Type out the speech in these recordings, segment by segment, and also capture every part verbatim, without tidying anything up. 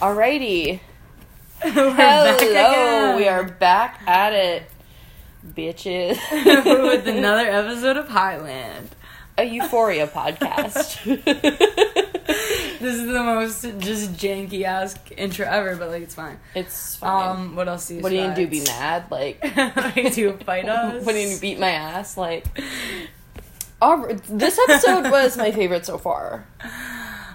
Alrighty. We're Hello. Back again. We are back at it, bitches. With another episode of Highland, a Euphoria podcast. This is the most just janky ass intro ever, but like it's fine. It's fine. Um, what else do you? What do you do? Be mad? Like, what do you do? Fight us? What do you beat my ass? Like, our, this episode was my favorite so far.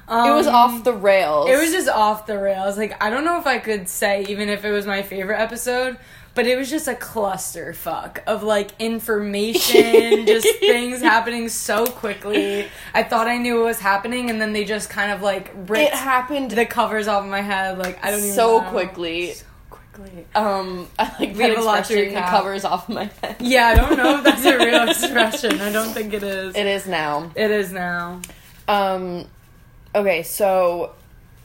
Um, it was off the rails. It was just off the rails. Like, I don't know if I could say even if it was my favorite episode, but it was just a clusterfuck of, like, information, just things happening so quickly. I thought I knew what was happening, and then they just kind of, like, ripped it happened the covers off my head. Like, I don't even so know. So quickly. So quickly. Um, I like that expression, the covers off my head. Yeah, I don't know if that's a real expression. I don't think it is. It is now. It is now. Um... Okay, so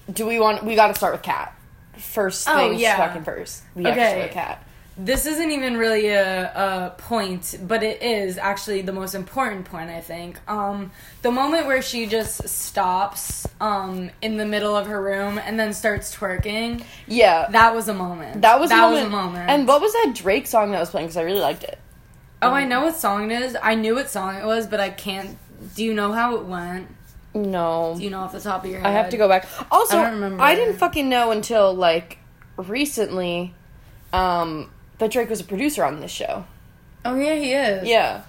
do we want? We got to start with Kat. First things oh, yeah. fucking first. We okay. have to start with Kat. This isn't even really a, a point, but it is actually the most important point, I think. Um, the moment where she just stops um, in the middle of her room and then starts twerking. Yeah, that was a moment. That was that a moment. was a moment. And what was that Drake song that was playing? Because I really liked it. Oh, um, I know what song it is. I knew what song it was, but I can't. Do you know how it went? No. Do you know off the top of your head? I have to go back. Also, I, don't remember. I didn't fucking know until, like, recently um, that Drake was a producer on this show. Oh, yeah, he is. Yeah.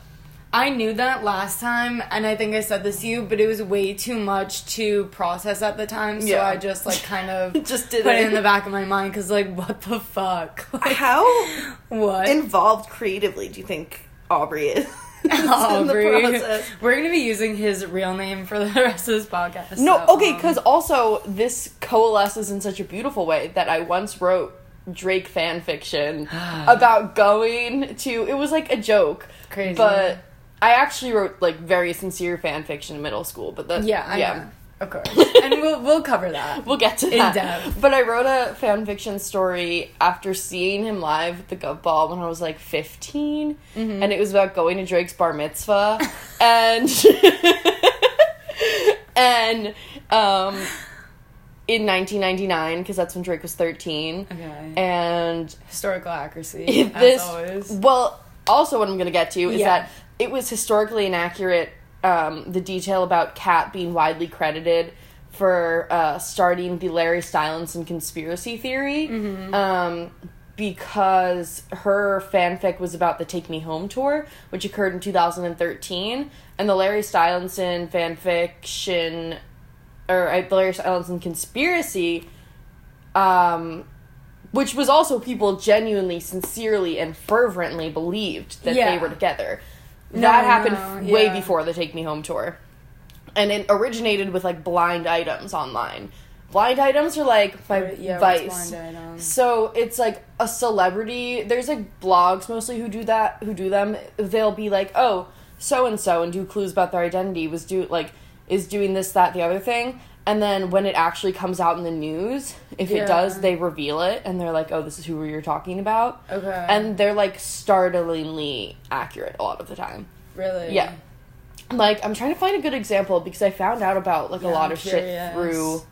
I knew that last time, and I think I said this to you, but it was way too much to process at the time, so yeah. I just, like, kind of just did put it in the back of my mind, because, like, what the fuck? Like, how what? involved creatively do you think Aubrey is? Aubrey. We're gonna be using his real name for the rest of this podcast. No, so, okay, because um, also this coalesces in such a beautiful way that I once wrote Drake fan fiction about going to. It was like a joke, crazy, but I actually wrote like very sincere fan fiction in middle school. But the, yeah, I yeah, know. Of course, and we'll we'll cover that. We'll get to that in depth. But I wrote a fan fiction story after seeing him live at the Gov Ball when I was like fifteen, mm-hmm. and it was about going to Drake's bar mitzvah, and and um, in nineteen ninety-nine because that's when Drake was thirteen. Okay. And historical accuracy, as this, always. Well, also what I'm gonna get to is yeah. that it was historically inaccurate. Um, the detail about Kat being widely credited for uh, starting the Larry Stylinson conspiracy theory, mm-hmm. um, because her fanfic was about the Take Me Home tour, which occurred in two thousand thirteen, and the Larry Stylinson fanfiction, or uh, the Larry Stylinson conspiracy, um, which was also people genuinely, sincerely, and fervently believed that yeah. they were together. That no, happened no, way yeah. before the Take Me Home tour. And it originated with, like, blind items online. Blind items are, like, by or, yeah, Vice. So it's, like, a celebrity. There's, like, blogs mostly who do that, who do them. They'll be, like, oh, so-and-so, and do clues about their identity, was do like, is doing this, that, the other thing. And then when it actually comes out in the news, if yeah. it does, they reveal it, and they're like, oh, this is who you're talking about. Okay. And they're, like, startlingly accurate a lot of the time. Really? Yeah. Like, I'm trying to find a good example, because I found out about, like, yeah, a lot I'm of curious. shit through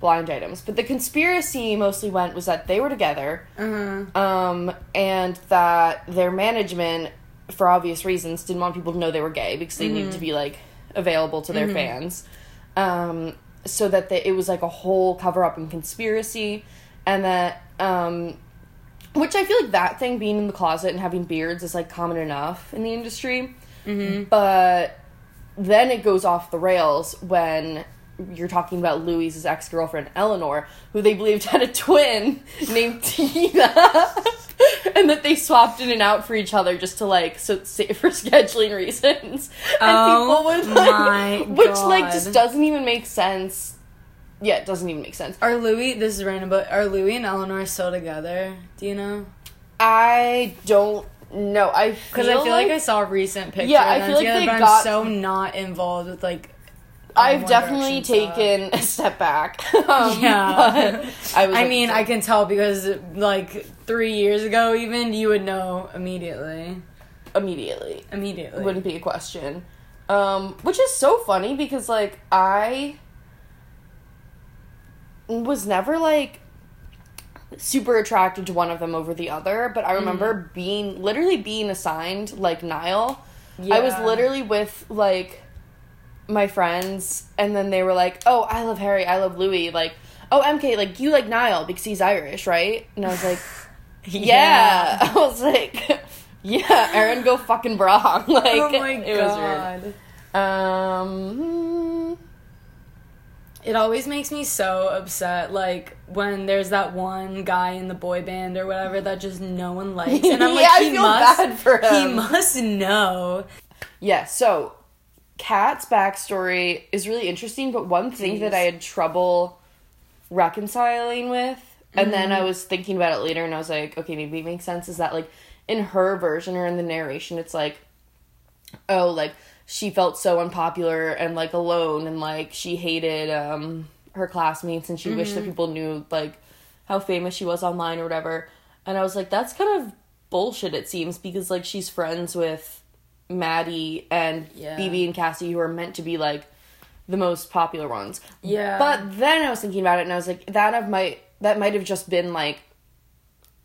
blind items. But the conspiracy mostly went was that they were together, mm-hmm. um, and that their management, for obvious reasons, didn't want people to know they were gay, because they mm-hmm. needed to be, like, available to their mm-hmm. fans. Um... So that they, it was, like, a whole cover-up and conspiracy, and that, um, which I feel like that thing, being in the closet and having beards, is, like, common enough in the industry, mm-hmm. but then it goes off the rails when you're talking about Louis' ex-girlfriend, Eleanor, who they believed had a twin named Tina, and that they swapped in and out for each other just to, like, so say, for scheduling reasons. And oh, people would, like, my which, God. like, just doesn't even make sense. Yeah, it doesn't even make sense. Are Louis, this is random, but are Louis and Eleanor still together? Do you know? I don't know. I feel Because I feel like, like I saw a recent picture. Yeah, I feel together, like they but got... I'm so not involved with, like, I've definitely taken up. a step back. um, yeah. But I, was I mean, I can tell because, like, three years ago even, you would know immediately. Immediately. Immediately. Wouldn't be a question. Um, which is so funny because, like, I was never, like, super attracted to one of them over the other, but I remember mm. being, literally being assigned, like, Niall. Yeah. I was literally with, like, my friends, and then they were like, oh, I love Harry, I love Louis, like, oh, M K, like, you like Niall because he's Irish, right? And I was like, yeah. yeah. I was like, yeah, Aaron, go fucking Brock. Like, oh my God. It was weird. Um, it always makes me so upset, like, when there's that one guy in the boy band or whatever that just no one likes, and I'm like, yeah, he I feel must, bad for him. He must know. Yeah, so, Kat's backstory is really interesting, but one thing Jeez. that I had trouble reconciling with, and mm-hmm. then I was thinking about it later, and I was like, okay, maybe it makes sense, is that, like, in her version or in the narration, it's like, oh, like, she felt so unpopular and, like, alone, and, like, she hated um, her classmates, and she mm-hmm. wished that people knew, like, how famous she was online or whatever. And I was like, that's kind of bullshit, it seems, because, like, she's friends with Maddie and yeah. B B and Cassie, who are meant to be, like, the most popular ones. Yeah. But then I was thinking about it, and I was like, that of my that might have just been, like,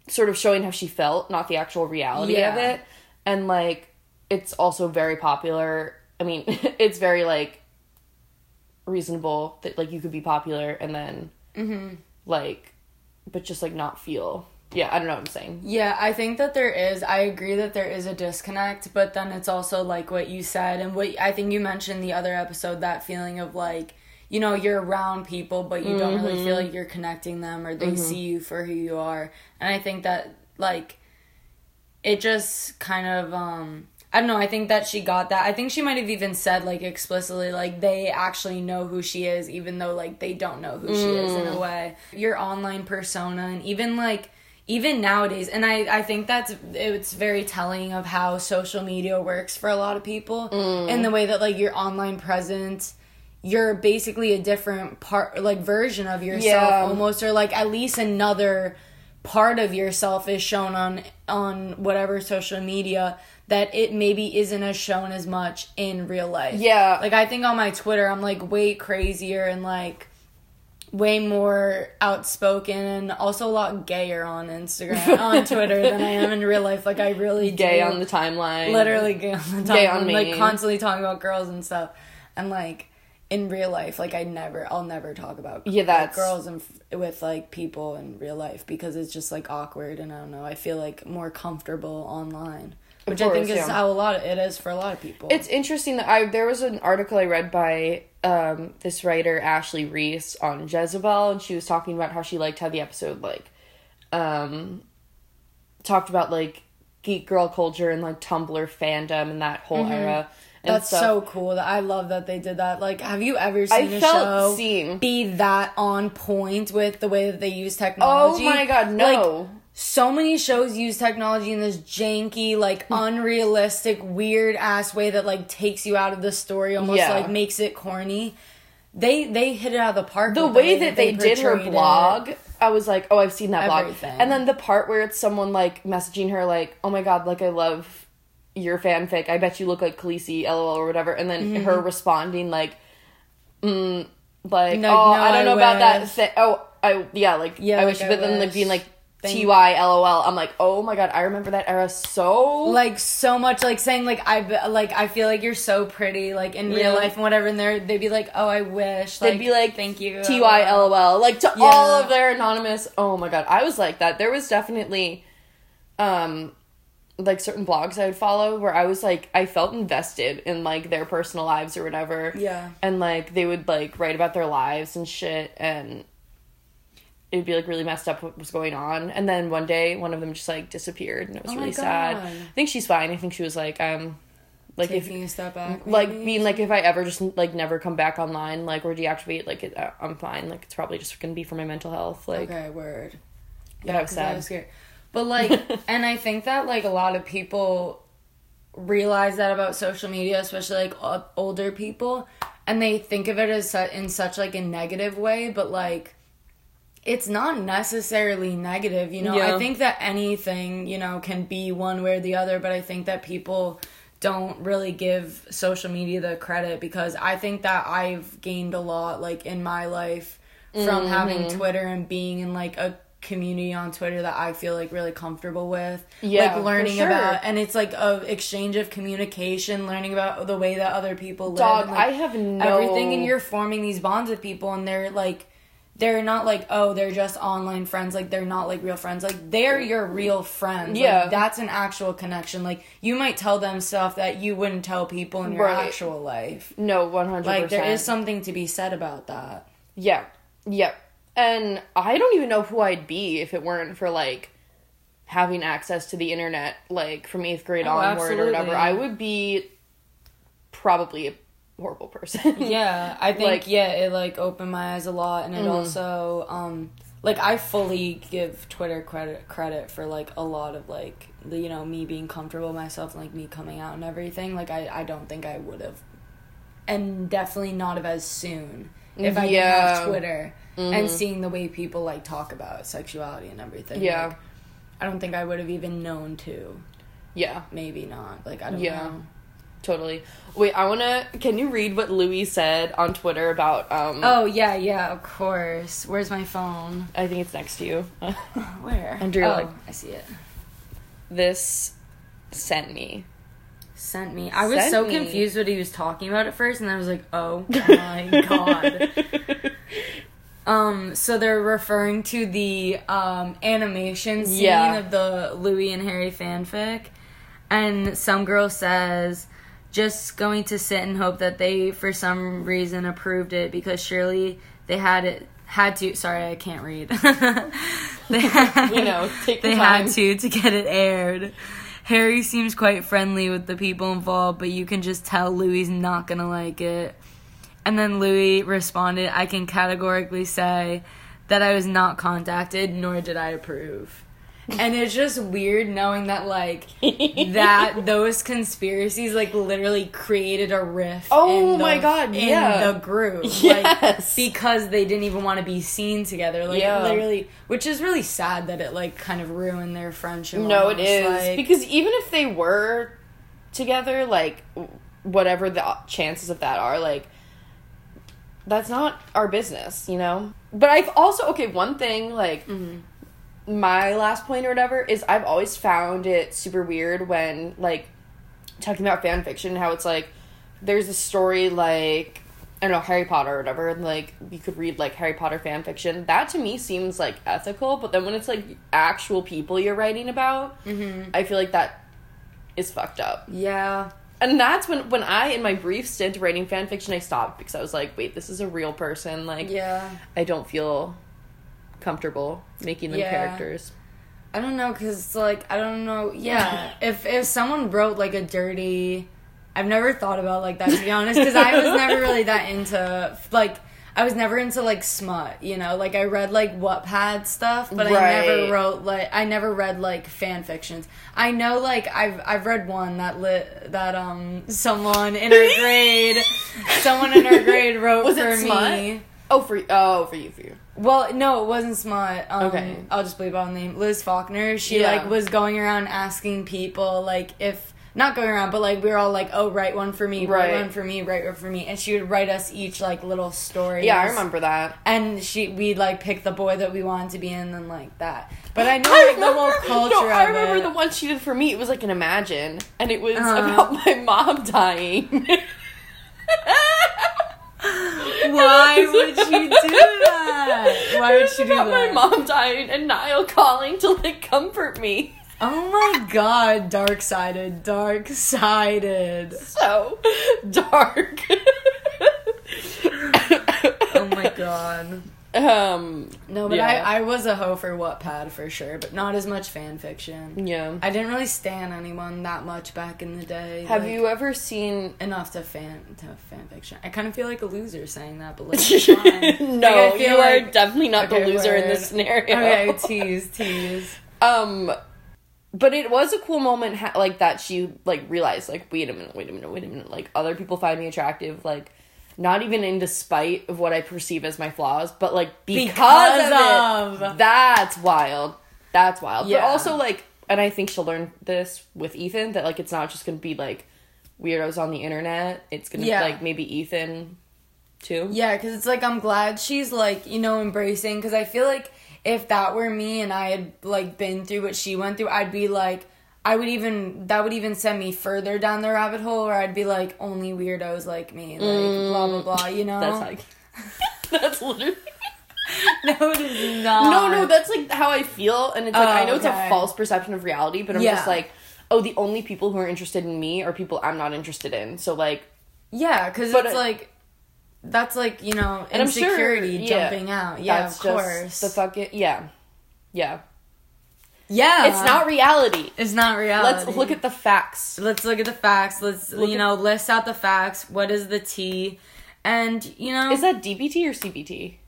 sort of showing how she felt, not the actual reality yeah. of it. And, like, it's also very popular. I mean, it's very, like, reasonable that, like, you could be popular and then, mm-hmm. like, but just, like, not feel... Yeah, I don't know what I'm saying. Yeah, I think that there is... I agree that there is a disconnect, but then it's also, like, what you said, and what I think you mentioned the other episode, that feeling of, like, you know, you're around people, but you mm-hmm. don't really feel like you're connecting them, or they mm-hmm. see you for who you are. And I think that, like, it just kind of... um I don't know, I think that she got that. I think she might have even said, like, explicitly, like, they actually know who she is, even though, like, they don't know who mm. she is in a way. Your online persona, and even, like, even nowadays, and I, I think that's, it's very telling of how social media works for a lot of people, mm. and the way that, like, your online presence, you're basically a different part, like, version of yourself, yeah. almost, or, like, at least another part of yourself is shown on on whatever social media, that it maybe isn't as shown as much in real life. Yeah. Like, I think on my Twitter, I'm, like, way crazier and, like, way more outspoken, and also a lot gayer on Instagram, on Twitter than I am in real life. Like, I really Gay do, on the timeline. Literally gay on the timeline. Gay on me. Like, constantly talking about girls and stuff. And, like, in real life, like, I never, I'll never talk about yeah, that's... like, girls and with, like, people in real life, because it's just, like, awkward, and I don't know. I feel, like, more comfortable online. Which course, I think is yeah. how a lot of, it is for a lot of people. It's interesting that I there was an article I read by um, this writer Ashley Reese on Jezebel, and she was talking about how she liked how the episode, like, um, talked about, like, geek girl culture and, like, Tumblr fandom and that whole mm-hmm. era. And That's stuff. so cool. I love that they did that. Like, have you ever seen I a show seen. be that on point with the way that they use technology? Oh my God, no. Like, so many shows use technology in this janky, like, unrealistic, weird-ass way that, like, takes you out of the story, almost, yeah. like, makes it corny. They they hit it out of the park. The way that they, they did her blog, it. I was like, oh, I've seen that Everything. blog. And then the part where it's someone, like, messaging her, like, oh my God, like, I love your fanfic. I bet you look like Khaleesi, lol, or whatever. And then mm-hmm. her responding, like, mm, like, no, oh, no, I don't I know wish. about that thing. Oh, I yeah, like, yeah, I like, wish. I but wish. then, like, being, like, T Y L O L I'm like, oh my God, I remember that era so... Like, so much, like, saying, like, I like I feel like you're so pretty, like, in yeah. real life and whatever, and they're, they'd be like, oh, I wish. Like, they'd be like, thank you. T Y L O L Like, to yeah. all of their anonymous... Oh my God, I was like that. There was definitely, um, like, certain blogs I would follow where I was, like, I felt invested in, like, their personal lives or whatever. Yeah. And, like, they would, like, write about their lives and shit, and... it'd be, like, really messed up what was going on. And then one day, one of them just, like, disappeared. And it was oh really sad. I think she's fine. I think she was, like, um... like Taking if, a step back. Maybe. Like, being, like, if I ever just, like, never come back online, like, or deactivate, like, it, uh, I'm fine. Like, it's probably just gonna be for my mental health. Like, okay, word. But yeah, I was sad. I was scared. But, like, and I think that, like, a lot of people realize that about social media, especially, like, uh, older people. And they think of it as su- in such, like, a negative way. But, like... it's not necessarily negative, you know? Yeah. I think that anything, you know, can be one way or the other, but I think that people don't really give social media the credit, because I think that I've gained a lot, like, in my life from mm-hmm. having Twitter and being in, like, a community on Twitter that I feel, like, really comfortable with. Yeah, like, learning for sure. about... And it's, like, a exchange of communication, learning about the way that other people live. Dog, and, like, I have no... Everything, and you're forming these bonds with people, and they're, like... They're not, like, oh, they're just online friends. Like, they're not, like, real friends. Like, they're your real friends. Yeah. Like, that's an actual connection. Like, you might tell them stuff that you wouldn't tell people in your right. actual life. No, one hundred percent. Like, there is something to be said about that. Yeah. Yep. Yeah. And I don't even know who I'd be if it weren't for, like, having access to the internet, like, from eighth grade oh, onward absolutely. Or whatever. I would be probably a horrible person. Yeah, I think, like, yeah, it, like, opened my eyes a lot, and it mm. also, um, like, I fully give Twitter credit credit for, like, a lot of, like, the, you know, me being comfortable with myself, and, like, me coming out and everything. Like, I, I don't think I would have, and definitely not have as soon, if I yeah. didn't have Twitter, mm. and seeing the way people, like, talk about sexuality and everything. Yeah. Like, I don't think I would have even known to. Yeah. Maybe not. Like, I don't yeah. know. Totally. Wait, I want to... Can you read what Louis said on Twitter about... Um, oh, yeah, yeah, of course. Where's my phone? I think it's next to you. Where? Under your oh, leg. I see it. This sent me. Sent me. I was sent so me. confused what he was talking about at first, and I was like, oh my god. Um, so they're referring to the um, animation scene yeah. of the Louis and Harry fanfic, and some girl says... Just going to sit and hope that they, for some reason, approved it, because surely they had it had to. Sorry, I can't read. they had, you know, take the they time. had to to get it aired. Harry seems quite friendly with the people involved, but you can just tell Louis's not gonna like it. And then Louis responded, "I can categorically say that I was not contacted, nor did I approve." And it's just weird knowing that, like, that those conspiracies, like, literally created a rift oh in the, my God, in yeah. the group. Yes. Like, because they didn't even want to be seen together. Like, yeah. literally, which is really sad that it, like, kind of ruined their friendship. No, almost. It is. Like, because even if they were together, like, whatever the chances of that are, like, that's not our business, you know? But I've also, okay, one thing, like... Mm-hmm. My last point or whatever is I've always found it super weird when, like, talking about fan fiction, how it's, like, there's a story, like, I don't know, Harry Potter or whatever, and, like, you could read, like, Harry Potter fan fiction. That, to me, seems, like, ethical, but then when it's, like, actual people you're writing about, mm-hmm. I feel like that is fucked up. Yeah. And that's when, when I, in my brief stint writing fan fiction, I stopped, because I was like, wait, this is a real person, like, yeah. I don't feel... comfortable making them yeah. characters. I don't know, because, like, I don't know, yeah, if if someone wrote, like, a dirty, I've never thought about, like, that, to be honest, because I was never really that into, like, I was never into, like, smut, you know, like, I read, like, Wattpad stuff, but right. I never wrote, like, I never read, like, fan fictions. I know, like, I've I've read one that lit, that, um, someone in her grade, someone in her grade wrote was for it smut? me. Oh, for you. Oh, for you, for you. Well, no, it wasn't smart. Um, okay. I'll just bleep out the name. Liz Faulkner, she, yeah. like, was going around asking people, like, if... Not going around, but, like, we were all like, oh, write one for me, right. write one for me, write one for me. And she would write us each, like, little story. Yeah, I remember that. And she we'd, like, pick the boy that we wanted to be in and, like, that. But I know, I like, remember, the whole culture no, of it. I remember the one she did for me. It was, like, an Imagine. And it was uh-huh. about my mom dying. Why would you do that? Why would she do that? My mom dying and Niall calling to, like, comfort me. Oh my god, dark-sided, dark-sided. So dark. Oh my god. Um, no, but yeah. I, I was a hoe for Wattpad for sure, but not as much fan fiction. Yeah. I didn't really stan anyone that much back in the day. Have like, you ever seen... Enough to fan to fan fiction. I kind of feel like a loser saying that, but like, fine. No, like, I feel you like, are definitely not okay, the loser word. In this scenario. Okay, tease, tease. Um, but it was a cool moment, ha- like, that she, like, realized, like, wait a minute, wait a minute, wait a minute, like, other people find me attractive, like... Not even in despite of what I perceive as my flaws, but, like, because, because of, of it. That's wild. That's wild. Yeah. But also, like, and I think she'll learn this with Ethan, that, like, it's not just going to be, like, weirdos on the internet. It's going to, yeah. like, maybe Ethan too. Yeah, because it's like, I'm glad she's, like, you know, embracing, because I feel like if that were me and I had, like, been through what she went through, I'd be like, I would even, that would even send me further down the rabbit hole, where I'd be like, only weirdos like me, like, mm. blah, blah, blah, you know? That's like, that's literally... No, it is not. No, no, that's, like, how I feel, and it's, like, oh, I know okay. It's a false perception of reality, but I'm yeah. just, like, oh, the only people who are interested in me are people I'm not interested in, so, like... Yeah, because it's, I, like, that's, like, you know, insecurity sure, yeah, jumping out. Yeah, that's of course. Just the fucking... Yeah. Yeah. Yeah. It's not reality. It's not reality. Let's look at the facts. Let's look at the facts. Let's, look you know, at- list out the facts. What is the T? And, you know... Is that D B T or C B T?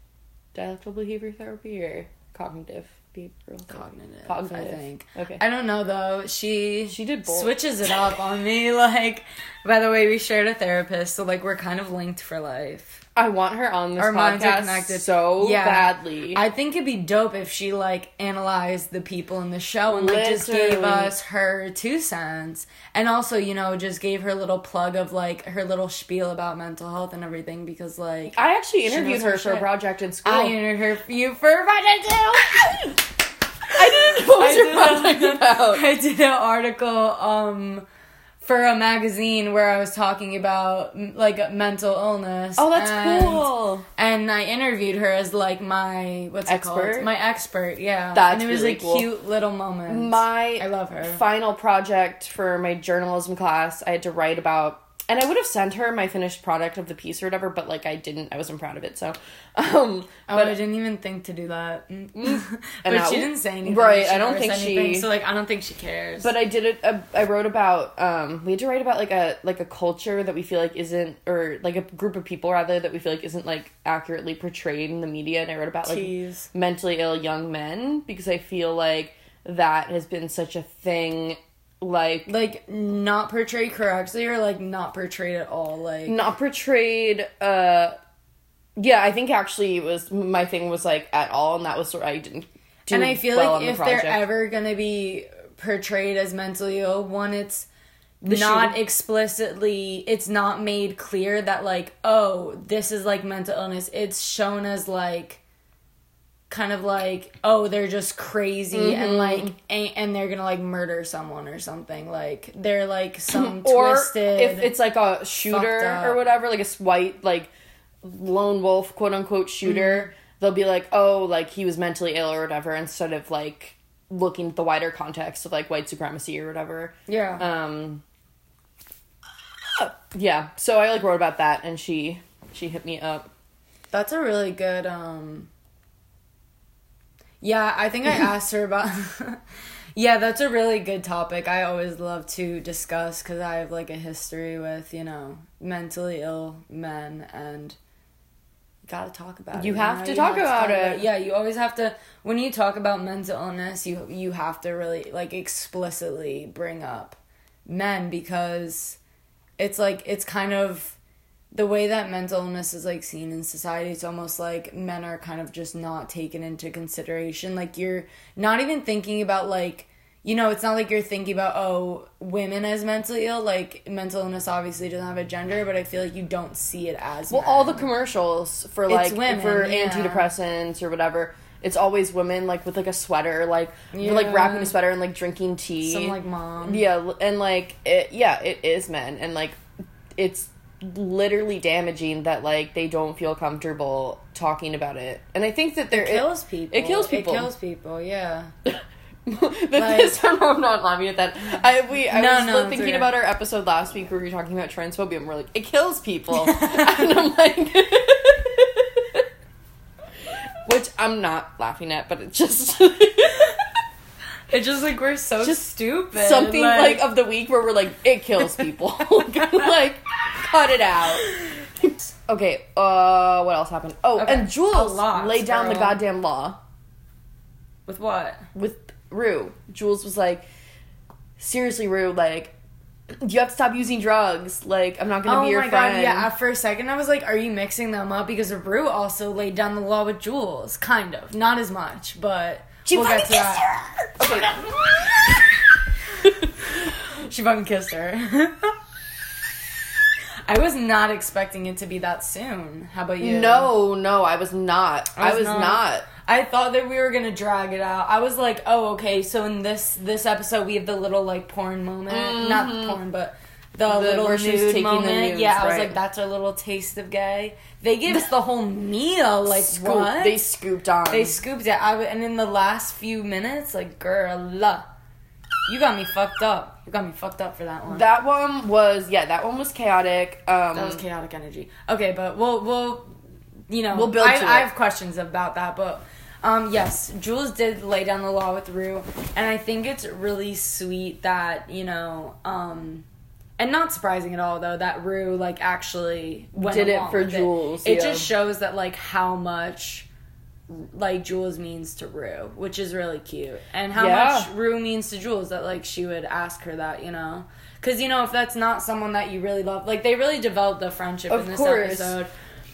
Dialectical behavior therapy or cognitive behavioral cognitive, cognitive, I think. Okay. I don't know, though. She she did both. Switches it up on me. Like, by the way, we shared a therapist, so, like, we're kind of linked for life. I want her on this Our podcast minds are connected. so yeah. badly. I think it'd be dope if she, like, analyzed the people in the show and, Literally. like, just gave us her two cents. And also, you know, just gave her little plug of, like, her little spiel about mental health and everything, because, like... I actually interviewed her, her for a project in school. I interviewed her for, you for a project, too! I didn't know what your project was about. I did an article, um... for a magazine where I was talking about, like, mental illness. Oh, that's and, cool. And I interviewed her as, like, my, what's expert? it called? My expert, yeah. That's And it was really a cool. cute little moment. My I love her. Final project for my journalism class, I had to write about, and I would have sent her my finished product of the piece or whatever, but, like, I didn't. I wasn't proud of it, so. Um, oh, but I didn't even think to do that. but I, she didn't say anything. Right, I don't think anything, she... So, like, I don't think she cares. But I did it... Uh, I wrote about... Um, we had to write about, like, a like a culture that we feel like isn't... Or, like, a group of people, rather, that we feel like isn't, like, accurately portrayed in the media. And I wrote about, like, Jeez. mentally ill young men. Because I feel like that has been such a thing... Like, like not portrayed correctly, or like not portrayed at all. Like, not portrayed. Uh, yeah, I think actually it was my thing was like at all, and that was sort of, I didn't. Do and I feel well like if the they're ever gonna be portrayed as mentally ill, one, it's the not shooting. explicitly. It's not made clear that like, oh, this is like mental illness. It's shown as like. Kind of like, oh, they're just crazy, mm-hmm. and like, and, and they're gonna like murder someone or something. Like they're like some or twisted, if it's like a shooter or whatever, like a white like lone wolf quote unquote shooter, mm-hmm. they'll be like, oh, like he was mentally ill or whatever, instead of like looking at the wider context of like white supremacy or whatever. Yeah. Um. Yeah. So I like wrote about that, and she she hit me up. That's a really good um. Yeah, I think I asked her about... Yeah, that's a really good topic I always love to discuss, because I have, like, a history with, you know, mentally ill men, and you gotta talk about it. You have to talk about it. Yeah, you always have to... When you talk about mental illness, you you have to really, like, explicitly bring up men, because it's, like, it's kind of... The way that mental illness is, like, seen in society, it's almost like men are kind of just not taken into consideration. Like, you're not even thinking about, like, you know, it's not like you're thinking about, oh, women as mentally ill. Like, mental illness obviously doesn't have a gender, but I feel like you don't see it as Well, men. All the commercials for, like, women, for yeah. antidepressants or whatever... It's always women, like, with, like, a sweater, like, yeah. like, wrapping a sweater and, like, drinking tea. Some, like, mom. Yeah, and, like, it, yeah, it is men. And, like, it's... literally damaging that like they don't feel comfortable talking about it, and I think that there it kills it, people. It kills people. It kills people. Yeah. Like, this time I'm not laughing at that. I we I no, was no, thinking okay. about our episode last week where we were talking about transphobia, and we're like, it kills people, and I'm like, which I'm not laughing at, but it just. It's just, like, we're so just stupid. Something, like, like, of the week where we're, like, it kills people. Like, cut it out. Okay, uh, what else happened? Oh, okay. And Jules lot, laid down girl. the goddamn law. With what? With Rue. Jules was like, seriously, Rue, like, you have to stop using drugs. Like, I'm not going to oh be your friend. Oh, my God, yeah. For a second, I was like, are you mixing them up? Because Rue also laid down the law with Jules. Kind of. Not as much, but... She we'll fucking kissed her! Okay. She fucking kissed her. I was not expecting it to be that soon. How about you? No, no, I was not. I was, I was not. not. I thought that we were going to drag it out. I was like, oh, okay, so in this this episode, we have the little, like, porn moment. Mm-hmm. Not porn, but the, the little where nude taking moment. The nudes, yeah, right. I was like, that's our little taste of gay. They gave us the whole meal. Like, Scoop, what? They scooped on. They scooped it. I, and in the last few minutes, like, girl, you got me fucked up. Got me fucked up for that one. That one was, yeah, that one was chaotic. Um, that was chaotic energy. Okay, but we'll, we'll you know, we'll build I, to I it. have questions about that, but um, yes, Jules did lay down the law with Rue, and I think it's really sweet that, you know, um, and not surprising at all, though, that Rue, like, actually went did it for Jules. It, yeah. It just shows that, like, how much, like, Jules means to Rue, which is really cute. And how yeah. much Rue means to Jules, that, like, she would ask her that, you know? Because, you know, if that's not someone that you really love... Like, they really developed the friendship of in this course. episode.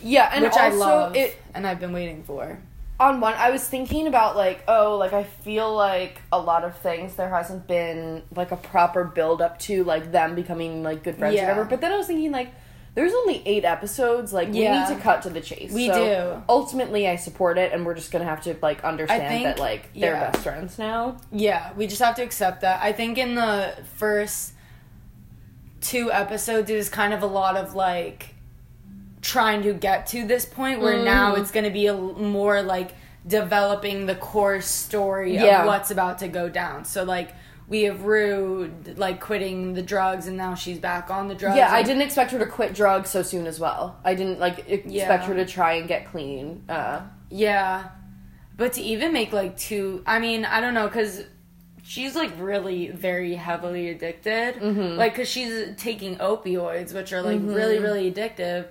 Yeah, and which also... Which I love, it, and I've been waiting for. On one, I was thinking about, like, oh, like, I feel like a lot of things there hasn't been, like, a proper build-up to, like, them becoming, like, good friends yeah. or whatever. But then I was thinking, like... There's only eight episodes, like, yeah. we need to cut to the chase. We so, do. Ultimately, I support it, and we're just gonna have to, like, understand think, that, like, they're yeah. best friends now. Yeah, we just have to accept that. I think in the first two episodes, it was kind of a lot of, like, trying to get to this point, where mm. now it's gonna be a more, like, developing the core story yeah. of what's about to go down. So, like... We have Rue, like, quitting the drugs, and now she's back on the drugs. Yeah, I didn't expect her to quit drugs so soon as well. I didn't, like, expect yeah. her to try and get clean. Uh, yeah. But to even make, like, two... I mean, I don't know, because she's, like, really very heavily addicted. Mm-hmm. Like, because she's taking opioids, which are, like, mm-hmm. really, really addictive.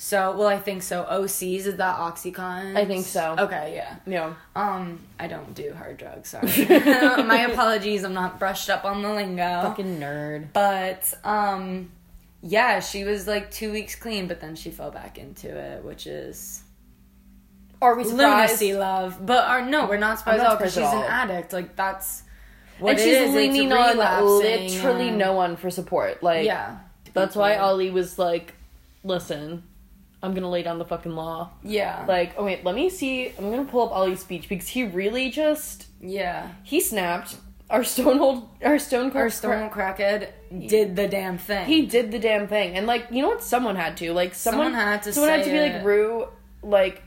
So, well, I think so. O Cs, is that OxyContin? I think so. Okay, yeah. Yeah. Um, I don't do hard drugs, sorry. My apologies, I'm not brushed up on the lingo. Fucking nerd. But, um, yeah, she was, like, two weeks clean, but then she fell back into it, which is... Are we surprised? Lunacy, love. But, are, no, we're not surprised at all, because she's an addict. Like, that's what it is. And she's leaning on literally no one for support. Like, yeah. That's why Ali was like, listen... I'm gonna lay down the fucking law. Yeah. Like, oh wait, let me see. I'm gonna pull up Ollie's speech because he really just... Yeah. He snapped. Our stonehold... Our stone... Our stone cra- crackhead did the damn thing. He did the damn thing. And, like, you know what? Someone had to. Like, someone... Someone had to someone say Someone had to be it. like, Rue, like...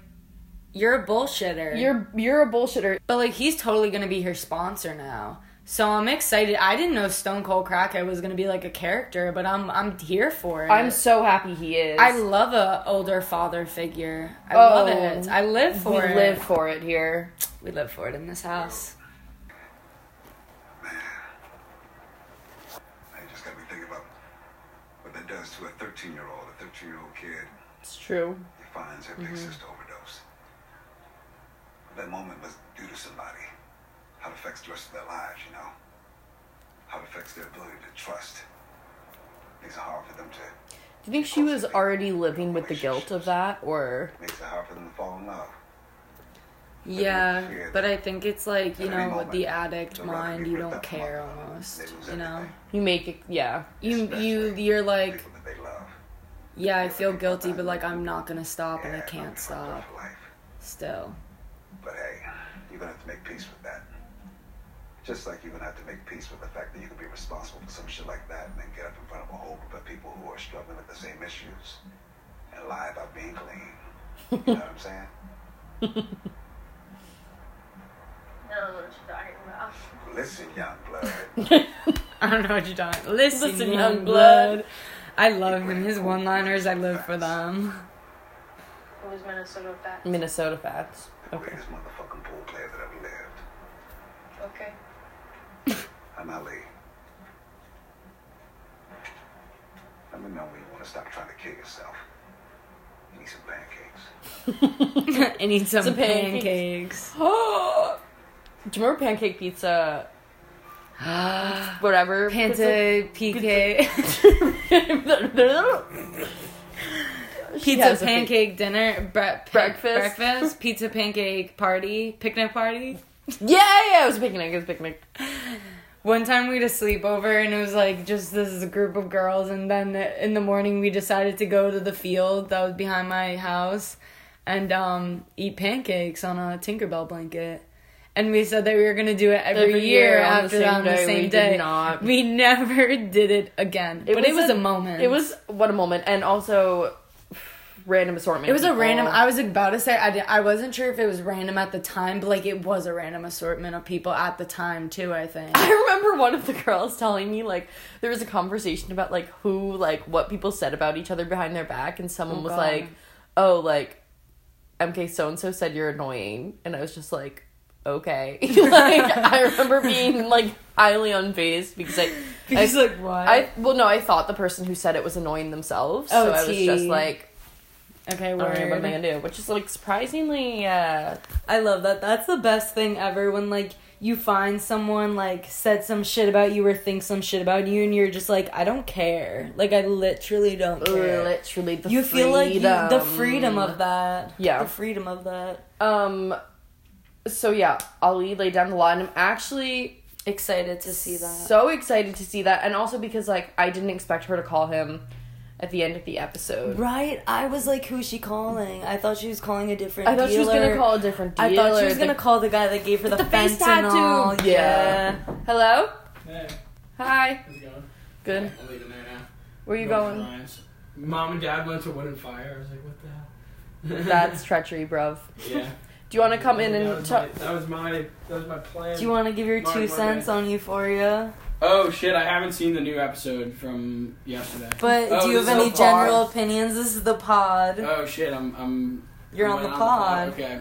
You're a bullshitter. You're, you're a bullshitter. But, like, he's totally gonna be her sponsor now. So I'm excited. I didn't know Stone Cold Crackhead was gonna be like a character, but I'm I'm here for it. I'm so happy he is. I love a older father figure. I oh, love it. I live for we it. We live for it here. We live for it in this house. Man, I just got me thinking about what that does to a thirteen-year-old, a thirteen-year-old kid. It's true. He finds her big mm-hmm. sister overdose. That moment must do to somebody. How it affects the rest of their lives, you know? How it affects their ability to trust. Makes it hard for them to... Do you think she was already living with the guilt of that, or... Makes it hard for them to fall in love. Yeah, but I think it's like, you know, with the addict mind, you don't care almost, you know? You make it, yeah. You, you, you're like, yeah, I feel guilty, but like, I'm not gonna stop, and I can't stop. Still. But hey, you're gonna have to make peace with that. Just like you're gonna have to make peace with the fact that you can be responsible for some shit like that and then get up in front of a whole group of people who are struggling with the same issues and lie about being clean. You know what I'm saying? No, what you talking about? Listen, young blood. I don't know what you're talking about. Listen, Listen young, young blood. blood. I love him. His one-liners, I live for them. It was Minnesota Fats. Minnesota Fats. Okay. The greatest motherfucking pool player that ever lived. Okay. I'm Ali. Let me know when you want to stop trying to kill yourself. You need some pancakes. I need some, some pancakes. pancakes. Do you remember pancake pizza? Whatever. Panta P K. Pizza pancake dinner. Bre- breakfast. Breakfast. Pizza pancake party. Picnic party. Yeah, yeah, it was a picnic. It was a picnic. One time we had a sleepover, and it was, like, just this is a group of girls, and then in the morning we decided to go to the field that was behind my house and um, eat pancakes on a Tinkerbell blanket. And we said that we were going to do it every, every year, year after that on the same, day. The same we day. Did not. We never did it again. It but was it was a, a moment. It was, what a moment. And also, random assortment. It was people. a random, I was about to say, I, did, I wasn't sure if it was random at the time, but, like, it was a random assortment of people at the time, too, I think. I remember one of the girls telling me, like, there was a conversation about, like, who, like, what people said about each other behind their back, and someone oh, was God. like, oh, like, M K so-and-so said you're annoying. And I was just like, okay. Like, I remember being, like, highly unfazed because I... Because, I, like, what? I, well, no, I thought the person who said it was annoying themselves, oh, so tea. I was just like... Okay, word. I don't know what I'm gonna do, which is, like, surprisingly, uh... I love that. That's the best thing ever when, like, you find someone, like, said some shit about you or thinks some shit about you, and you're just like, I don't care. Like, I literally don't care. Literally, the you freedom. feel like you, the freedom of that. Yeah. The freedom of that. Um... So, yeah, Ali laid down the law, and I'm actually... Excited to see that. So excited to see that, and also because, like, I didn't expect her to call him at the end of the episode. Right? I was like, who's she calling? I thought she was calling a different dealer. I thought dealer. she was going to call a different dealer. I thought she was going to call the guy that gave her the, the face tattoo. Yeah. yeah. Hello? Hey. Hi. How's it going? Good. I'm leaving there now. Where are you North going? Alliance. Mom and Dad went to Wood and Fire. I was like, what the hell? That's treachery, bruv. Yeah. Do you want to come in and... That was, my, that was my that was my plan. Do you want to give your two cents on Euphoria? Oh, shit, I haven't seen the new episode from yesterday. But oh, do you have any so general opinions? This is the pod. Oh, shit, I'm... I'm You're I'm on, the on the pod. Okay.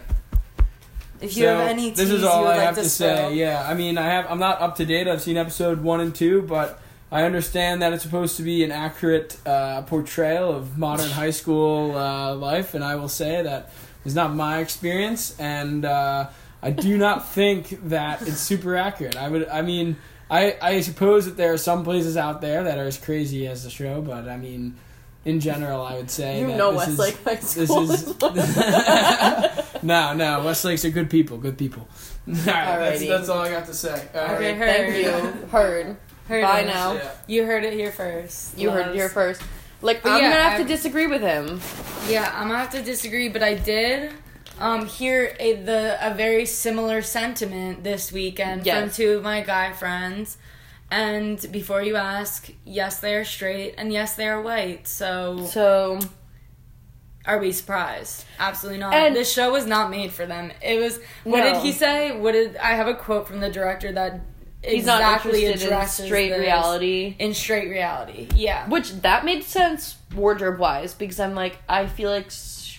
If you so, have any teas you would like to This is all I have to say, spill. yeah. I mean, I have, I'm not up to date. I've seen episode one and two, but I understand that it's supposed to be an accurate uh, portrayal of modern high school uh, life, and I will say that... It's not my experience, and uh, I do not think that it's super accurate. I would, I mean, I, I suppose that there are some places out there that are as crazy as the show, but I mean, in general, I would say you that know Westlake High School. This is, no, no, Westlake's are good people, good people. All right, that's, that's all I got to say. All right, okay, heard. Thank you. Heard. heard Bye now. Yeah. You heard it here first. You Loves. heard it here first. Like, but I'm yeah, gonna have I've, to disagree with him. Yeah, I'm gonna have to disagree, but I did um, hear a the a very similar sentiment this weekend yes. from two of my guy friends. And before you ask, yes, they are straight, and yes, they are white. So, so are we surprised? Absolutely not. And this show was not made for them. It was. What no. did he say? What did I have a quote from the director that? He's exactly not interested in straight reality. In straight reality, yeah. Which, that made sense wardrobe-wise, because I'm like, I feel like sh-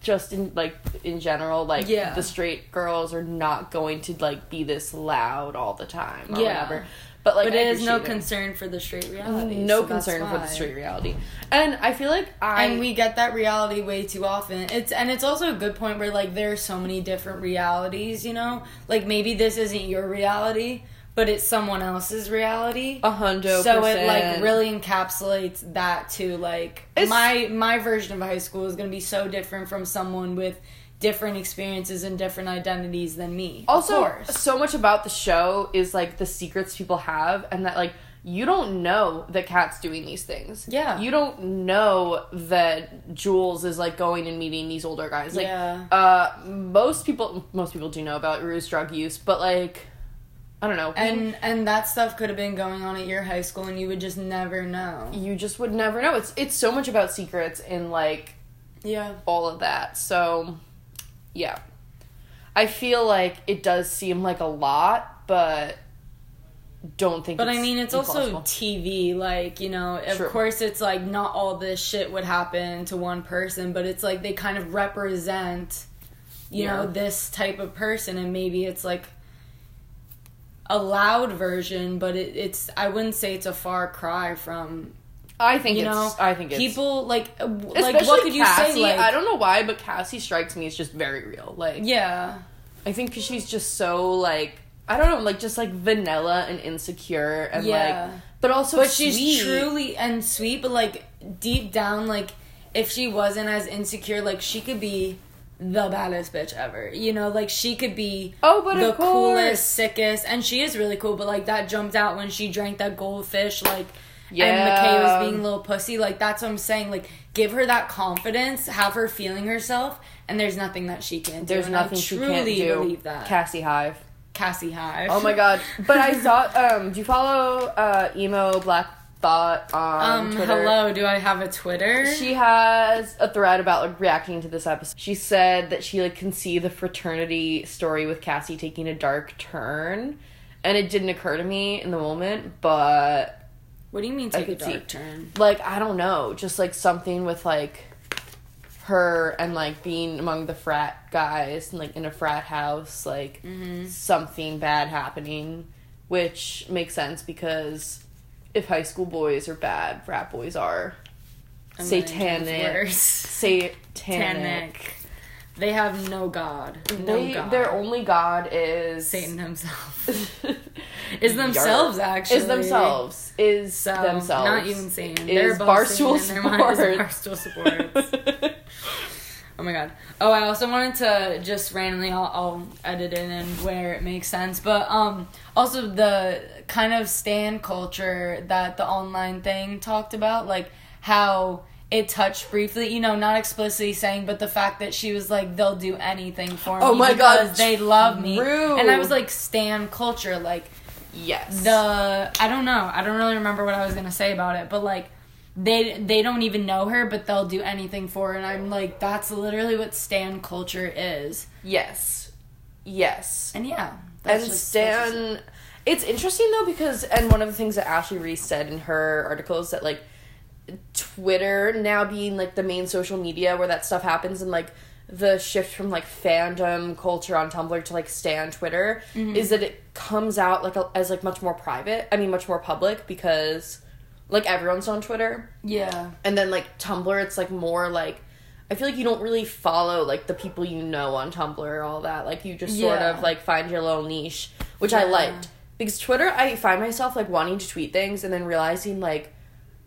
just in, like, in general, like, yeah. the straight girls are not going to, like, be this loud all the time or yeah. whatever. But, like, but it is no it. concern for the straight reality. No so concern for the straight reality. And I feel like I... And we get that reality way too often. It's And it's also a good point where, like, there are so many different realities, you know? Like, maybe this isn't your reality, but it's someone else's reality. A hundo. So it, like, really encapsulates that too. Like, it's, my my version of high school is going to be so different from someone with different experiences and different identities than me. Also, so much about the show is, like, the secrets people have, and that, like, you don't know that Kat's doing these things. Yeah. You don't know that Jules is, like, going and meeting these older guys. Like, yeah. Uh, most people, most people do know about Rue's drug use, but, like... I don't know. And and that stuff could have been going on at your high school, and you would just never know. You just would never know. It's it's so much about secrets and, like, yeah, all of that. So, yeah. I feel like it does seem like a lot, but don't think but it's But, I mean, it's impossible. Also T V. Like, you know, of True. course it's, like, not all this shit would happen to one person, but it's, like, they kind of represent, you yeah. know, this type of person, and maybe it's, like, a loud version, but it, it's I wouldn't say it's a far cry from. I think you it's, know I think it's, people like especially like what could Cassie, you say? Like, I don't know why, but Cassie strikes me as just very real. Like yeah, I think she's just so like I don't know like just like vanilla and insecure and yeah. like but also but sweet. She's truly and sweet, but like deep down like if she wasn't as insecure, like she could be the baddest bitch ever. You know, like, she could be oh, but the coolest, sickest, and she is really cool, but, like, that jumped out when she drank that goldfish, like, yeah. and mk was being a little pussy. Like, that's what I'm saying. Like, give her that confidence, have her feeling herself, and there's nothing that she can't do. There's and nothing she can't do. I truly believe that. Cassie Hive. Cassie Hive. Oh, my God. But I saw, um, do you follow uh, Emo Black Thought on um, Twitter? Hello, do I have a Twitter? She has a thread about, like, reacting to this episode. She said that she, like, can see the fraternity story with Cassie taking a dark turn, and it didn't occur to me in the moment, but... What do you mean take a dark see. turn? Like, I don't know. Just, like, something with, like, her and, like, being among the frat guys and, like, in a frat house, like, mm-hmm. something bad happening, which makes sense because if high school boys are bad, frat boys are I'm satanic. Satanic. Satanic. They have no God. No they, God. Their only God is... Satan himself. Is themselves, actually. Is themselves. Is so, themselves. Not even Satan. Is Barstool Sports. Barstool Sports. Oh my God. Oh, I also wanted to just randomly, I'll, I'll edit it in where it makes sense, but um, also the kind of stan culture that the online thing talked about, like how it touched briefly, you know, not explicitly saying, but the fact that she was like, they'll do anything for oh me my because God. they love me. Rue. And I was like, stan culture, like, yes. The, I don't know, I don't really remember what I was going to say about it, but like, They they don't even know her, but they'll do anything for her. And I'm like, that's literally what stan culture is. Yes. Yes. And yeah. That's and just, stan... That's just... It's interesting, though, because... And one of the things that Ashley Reese said in her article is that, like, Twitter now being, like, the main social media where that stuff happens and, like, the shift from, like, fandom culture on Tumblr to, like, stan Twitter mm-hmm. is that it comes out, like, as, like, much more private. I mean, much more public because... Like, everyone's on Twitter. Yeah. And then, like, Tumblr, it's, like, more, like... I feel like you don't really follow, like, the people you know on Tumblr or all that. Like, you just sort yeah. of, like, find your little niche, which yeah. I liked. Because Twitter, I find myself, like, wanting to tweet things and then realizing, like,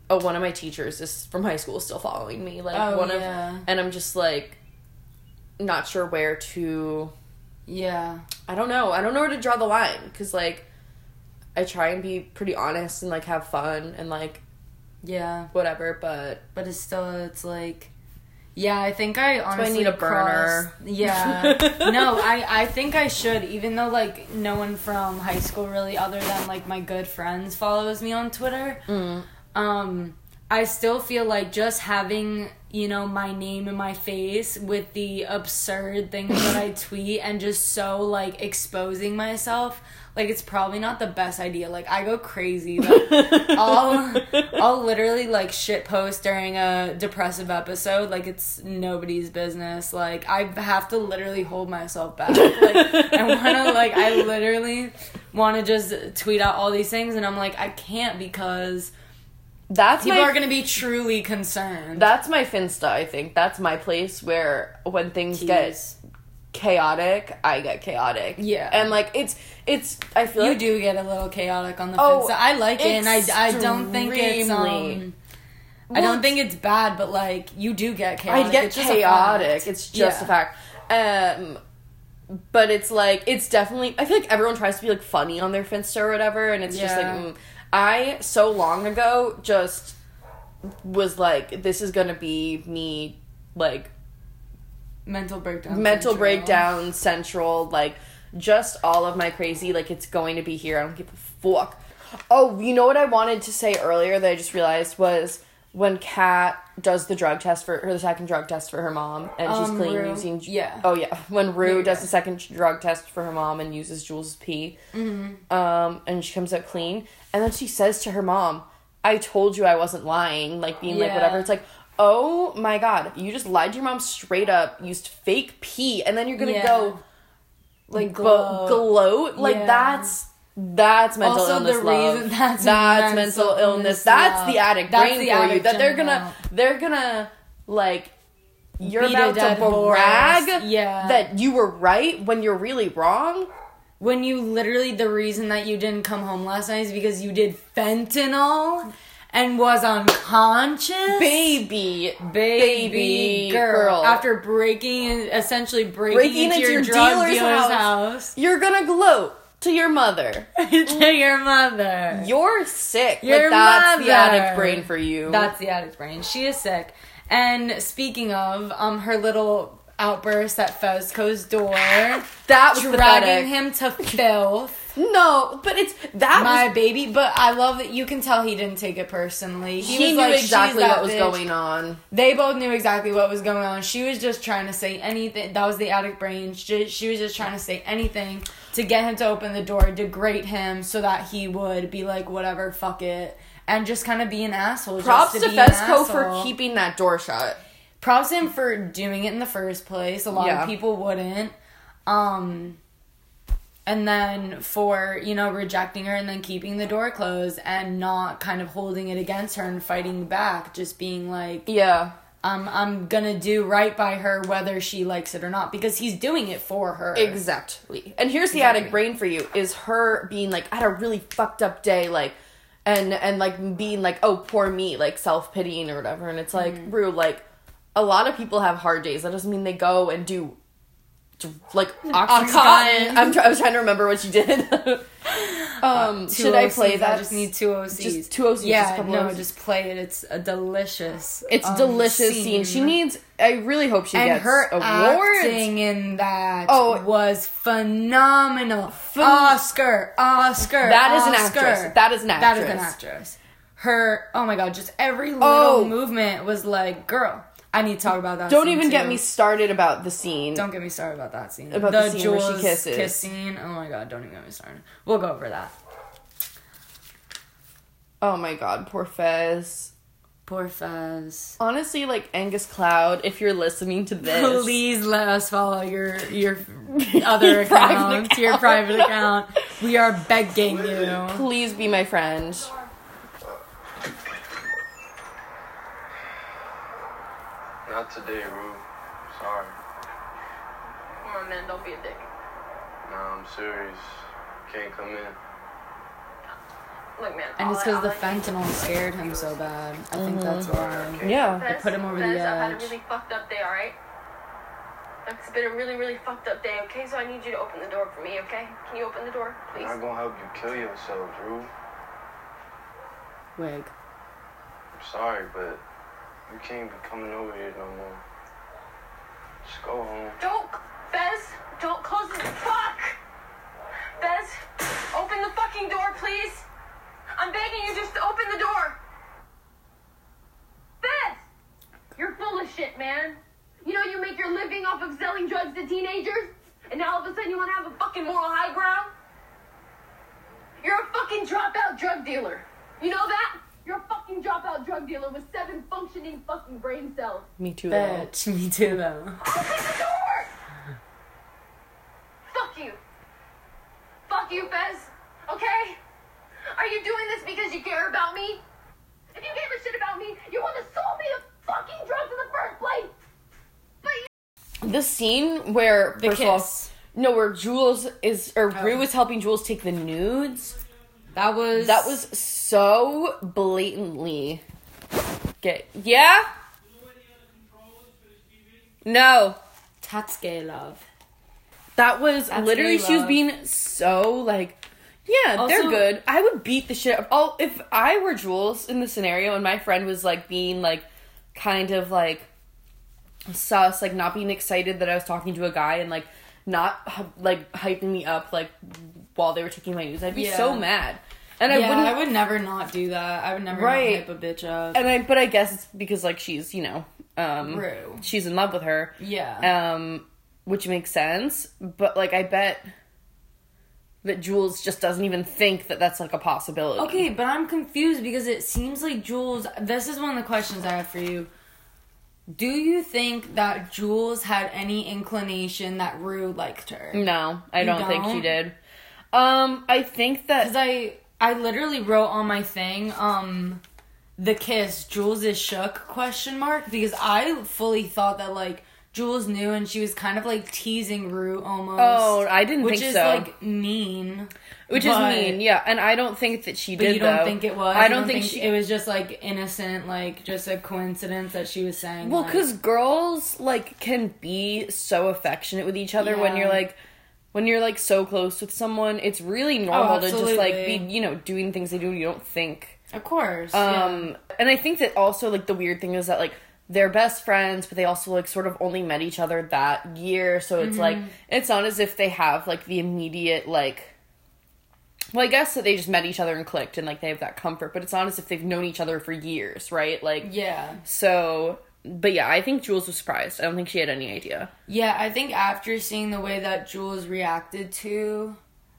oh, one of my teachers is from high school is still following me. Like, oh, one yeah. of... And I'm just, like, not sure where to... Yeah. I don't know. I don't know where to draw the line. Because, like... I try and be pretty honest and, like, have fun and, like, yeah, whatever, but... But it's still, it's, like... Yeah, I think I honestly... I need a burner. Crossed, yeah. No, I, I think I should, even though, like, no one from high school really other than, like, my good friends follows me on Twitter. Mm. Um, I still feel like just having, you know, my name in my face with the absurd things that I tweet and just so, like, exposing myself... Like, it's probably not the best idea. Like, I go crazy. Like, I'll, I'll literally, like, shit post during a depressive episode. Like, it's nobody's business. Like, I have to literally hold myself back. Like, I want to, like, I literally want to just tweet out all these things. And I'm like, I can't because that's people my, are going to be truly concerned. That's my Finsta, I think. That's my place where when things Jeez. get... chaotic, I get chaotic. Yeah. And, like, it's, it's, I feel you like... You do get a little chaotic on the oh, fence. I like it, and I, I don't think it's, um... Well, I don't think it's bad, but, like, you do get chaotic. I get it's chaotic. Just it's just yeah. a fact. Um, but it's, like, it's definitely... I feel like everyone tries to be, like, funny on their Finsta or whatever, and it's yeah. just, like... Mm, I, so long ago, just was, like, this is gonna be me, like... Mental breakdown. Mental central. breakdown central, like, just all of my crazy, like, it's going to be here. I don't give a fuck. Oh, you know what I wanted to say earlier that I just realized was when Kat does the drug test for her, the second drug test for her mom, and um, she's clean Rue. using... Yeah. Oh, yeah. When Rue yeah. does the second drug test for her mom and uses Jules' pee, mm-hmm. um, and she comes out clean, and then she says to her mom, I told you I wasn't lying, like, being yeah. like, whatever. It's like, oh my God, you just lied to your mom straight up, used fake pee, and then you're gonna yeah. go, like, gloat. gloat? Like, yeah. that's, that's mental also illness the love. Reason that's, that's mental, mental illness. illness that's love. The addict that's brain the for addict you. That they're gonna, out. they're gonna, like, you're Beat about to brag yeah. that you were right when you're really wrong. When you literally, the reason that you didn't come home last night is because you did fentanyl. and was unconscious. Baby. Baby, baby girl. girl. After breaking, essentially breaking, breaking into, into your, your drug dealer's, dealer's house, house. You're gonna gloat to your mother. To your mother. You're sick. Your but that's mother. The addict brain for you. That's the addict brain. She is sick. And speaking of, um, her little outburst at Fezco's door. That was dragging pathetic. Him to filth. No, but it's that my was, baby. But I love that you can tell he didn't take it personally. He, he was knew like, exactly what was bitch. Going on. They both knew exactly what was going on. She was just trying to say anything. That was the addict brain. She, she was just trying to say anything to get him to open the door, degrade him, so that he would be like, whatever, fuck it, and just kind of be an asshole. Props just to, to Fezco for keeping that door shut. Props to him for doing it in the first place. A lot yeah. of people wouldn't. Um... And then for, you know, rejecting her and then keeping the door closed and not kind of holding it against her and fighting back. Just being like, yeah, um, I'm gonna do right by her whether she likes it or not. Because he's doing it for her. Exactly. And here's the addict brain for you is her being like, I had a really fucked up day, like, and, and like being like, oh, poor me, like self-pitying or whatever. And it's like, mm-hmm. Rue, like, a lot of people have hard days. That doesn't mean they go and do like OxyContin. I'm try- I was trying to remember what you did. um, should I play that? I just need two O Cs. Just two O Cs. Yeah, just no, O Cs. Just play it. It's a delicious. It's um, delicious scene. scene. She needs. I really hope she and gets her awards. Acting in that oh, was phenomenal. Phen- Oscar, Oscar. That is Oscar. an actress. That is an actress. That is an actress. Her. Oh my god! Just every little oh. movement was like, girl. I need to talk about that Don't scene even too. Get me started about the scene. Don't get me started about that scene. About the, the scene Jules where she kisses. Kiss scene. Oh my god, don't even get me started. We'll go over that. Oh my god, poor Fez. Poor Fez. Honestly, like, Angus Cloud, if you're listening to this... Please let us follow your your other account, account. Your private account. We are begging you. Please be my friend. Not today, Rue. Sorry. Come on, man. Don't be a dick. No, I'm serious. Can't come in. Look, man. And it's because the fentanyl scared him so bad. I mm-hmm. think that's why. Okay. Yeah. Fez, they put him over Fez, the edge. I've had a really fucked up day, all right? It's been a really, really fucked up day, okay? So I need you to open the door for me, okay? Can you open the door, please? I'm not going to help you kill yourself, Rue. Wig. I'm sorry, but... You can't be coming over here no more. Just go home. Don't, Fez, don't close the fuck. Fez, open the fucking door, please. I'm begging you, just open the door. Fez, you're full of shit, man. You know you make your living off of selling drugs to teenagers, and now all of a sudden you want to have a fucking moral high ground? You're a fucking dropout drug dealer. You know that? You're a fucking dropout drug dealer with seven functioning fucking brain cells. Me too, bitch. Though. Me too, though. Open the door! Fuck you. Fuck you, Fez. Okay? Are you doing this because you care about me? If you gave a shit about me, you wouldn't have sold me the fucking drugs in the first place. But you- the scene where the kiss. All, no, where Jules is or oh. Rue is helping Jules take the nudes. That was... That was so blatantly... Gay. Yeah? No. That's gay love. That was That's literally... She was being so, like... Yeah, also, they're good. I would beat the shit up. Oh, if I were Jules in the scenario and my friend was, like, being, like, kind of, like, sus, like, not being excited that I was talking to a guy and, like, not, like, hyping me up, like... while they were taking my news, I'd be yeah. so mad. And I yeah, wouldn't I would never not do that. I would never right. not hype a bitch up. And I but I guess it's because like she's, you know, um Rue. She's in love with her. Yeah. Um which makes sense, but like I bet that Jules just doesn't even think that that's like a possibility. Okay, but I'm confused because it seems like Jules, this is one of the questions I have for you. Do you think that Jules had any inclination that Rue liked her? No, I don't, don't think she did. Um, I think that... Because I, I literally wrote on my thing, um, the kiss, Jules is shook, question mark, because I fully thought that, like, Jules knew, and she was kind of, like, teasing Rue almost. Oh, I didn't think so. Which is, like, mean. Which is mean, yeah. And I don't think that she did, though. But you don't think it was? I don't think she... It was just, like, innocent, like, just a coincidence that she was saying. Well, because girls, like, can be so affectionate with each other when you're, like... When you're, like, so close with someone, it's really normal oh, to just, like, be, you know, doing things they do and you don't think. Of course, Um, yeah. And I think that also, like, the weird thing is that, like, they're best friends, but they also, like, sort of only met each other that year, so it's, mm-hmm. like, it's not as if they have, like, the immediate, like, well, I guess that they just met each other and clicked and, like, they have that comfort, but it's not as if they've known each other for years, right? Like, yeah. So... But yeah, I think Jules was surprised. I don't think she had any idea. Yeah, I think after seeing the way that Jules reacted to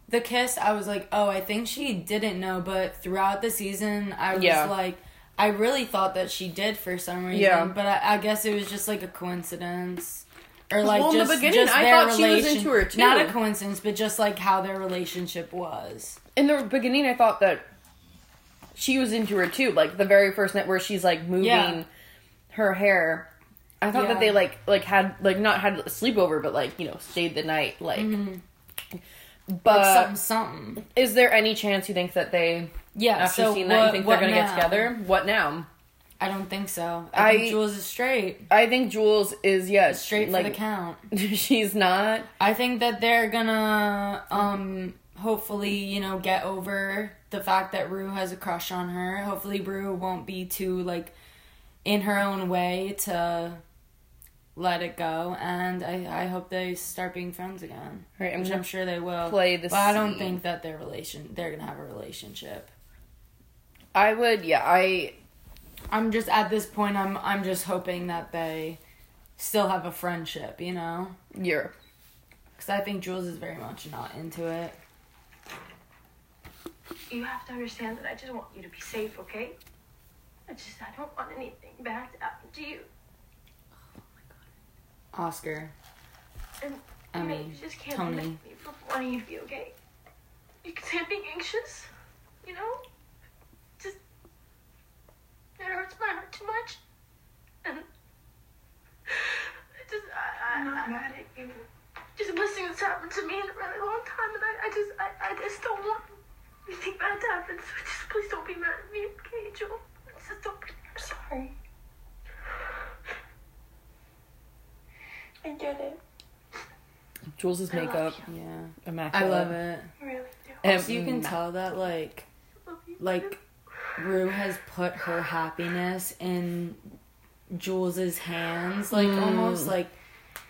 the kiss, I was like, oh, I think she didn't know. But throughout the season, I was yeah. like, I really thought that she did for some reason. Yeah. But I, I guess it was just like a coincidence. Or like well, just, in the beginning, just I their thought relation- she was into her too. Not a coincidence, but just like how their relationship was. In the beginning, I thought that she was into her too. Like the very first night where she's like moving... Yeah. her hair. I thought yeah. that they, like, like had, like, not had a sleepover, but, like, you know, stayed the night, like. Mm-hmm. But. Like something, something. Is there any chance you think that they, yeah, after so seeing what, that, you think they're gonna now? get together? What now? I don't think so. I, I think Jules is straight. I think Jules is, yeah. Straight like, for the count. She's not. I think that they're gonna, um, hopefully, you know, get over the fact that Rue has a crush on her. Hopefully Rue won't be too, like, in her own way to let it go, and I, I hope they start being friends again. Right, I'm which I'm sure they will. Play the but scene. I don't think that their relation they're gonna have a relationship. I would, yeah. I, I'm just at this point. I'm I'm just hoping that they still have a friendship. You know. Yeah. Because I think Jules is very much not into it. You have to understand that I just want you to be safe, okay? I just, I don't want anything bad to happen to you. Oh my god. Oscar. And I mean, you just can't blame me for wanting you to be okay. You can't be anxious, you know? Just, it hurts my heart too much. And I just, I, I'm not mad at you. Just listening to this happen to me in a really long time, and I, I just, I, I just don't want anything bad to happen, so just please don't be mad at me, okay, Joel? I'm sorry. I get it. Jules' makeup. Yeah. Immaculate. I love it. I really do. And so you can tell that, like, like, Rue has put her happiness in Jules' hands, like, mm. almost, like,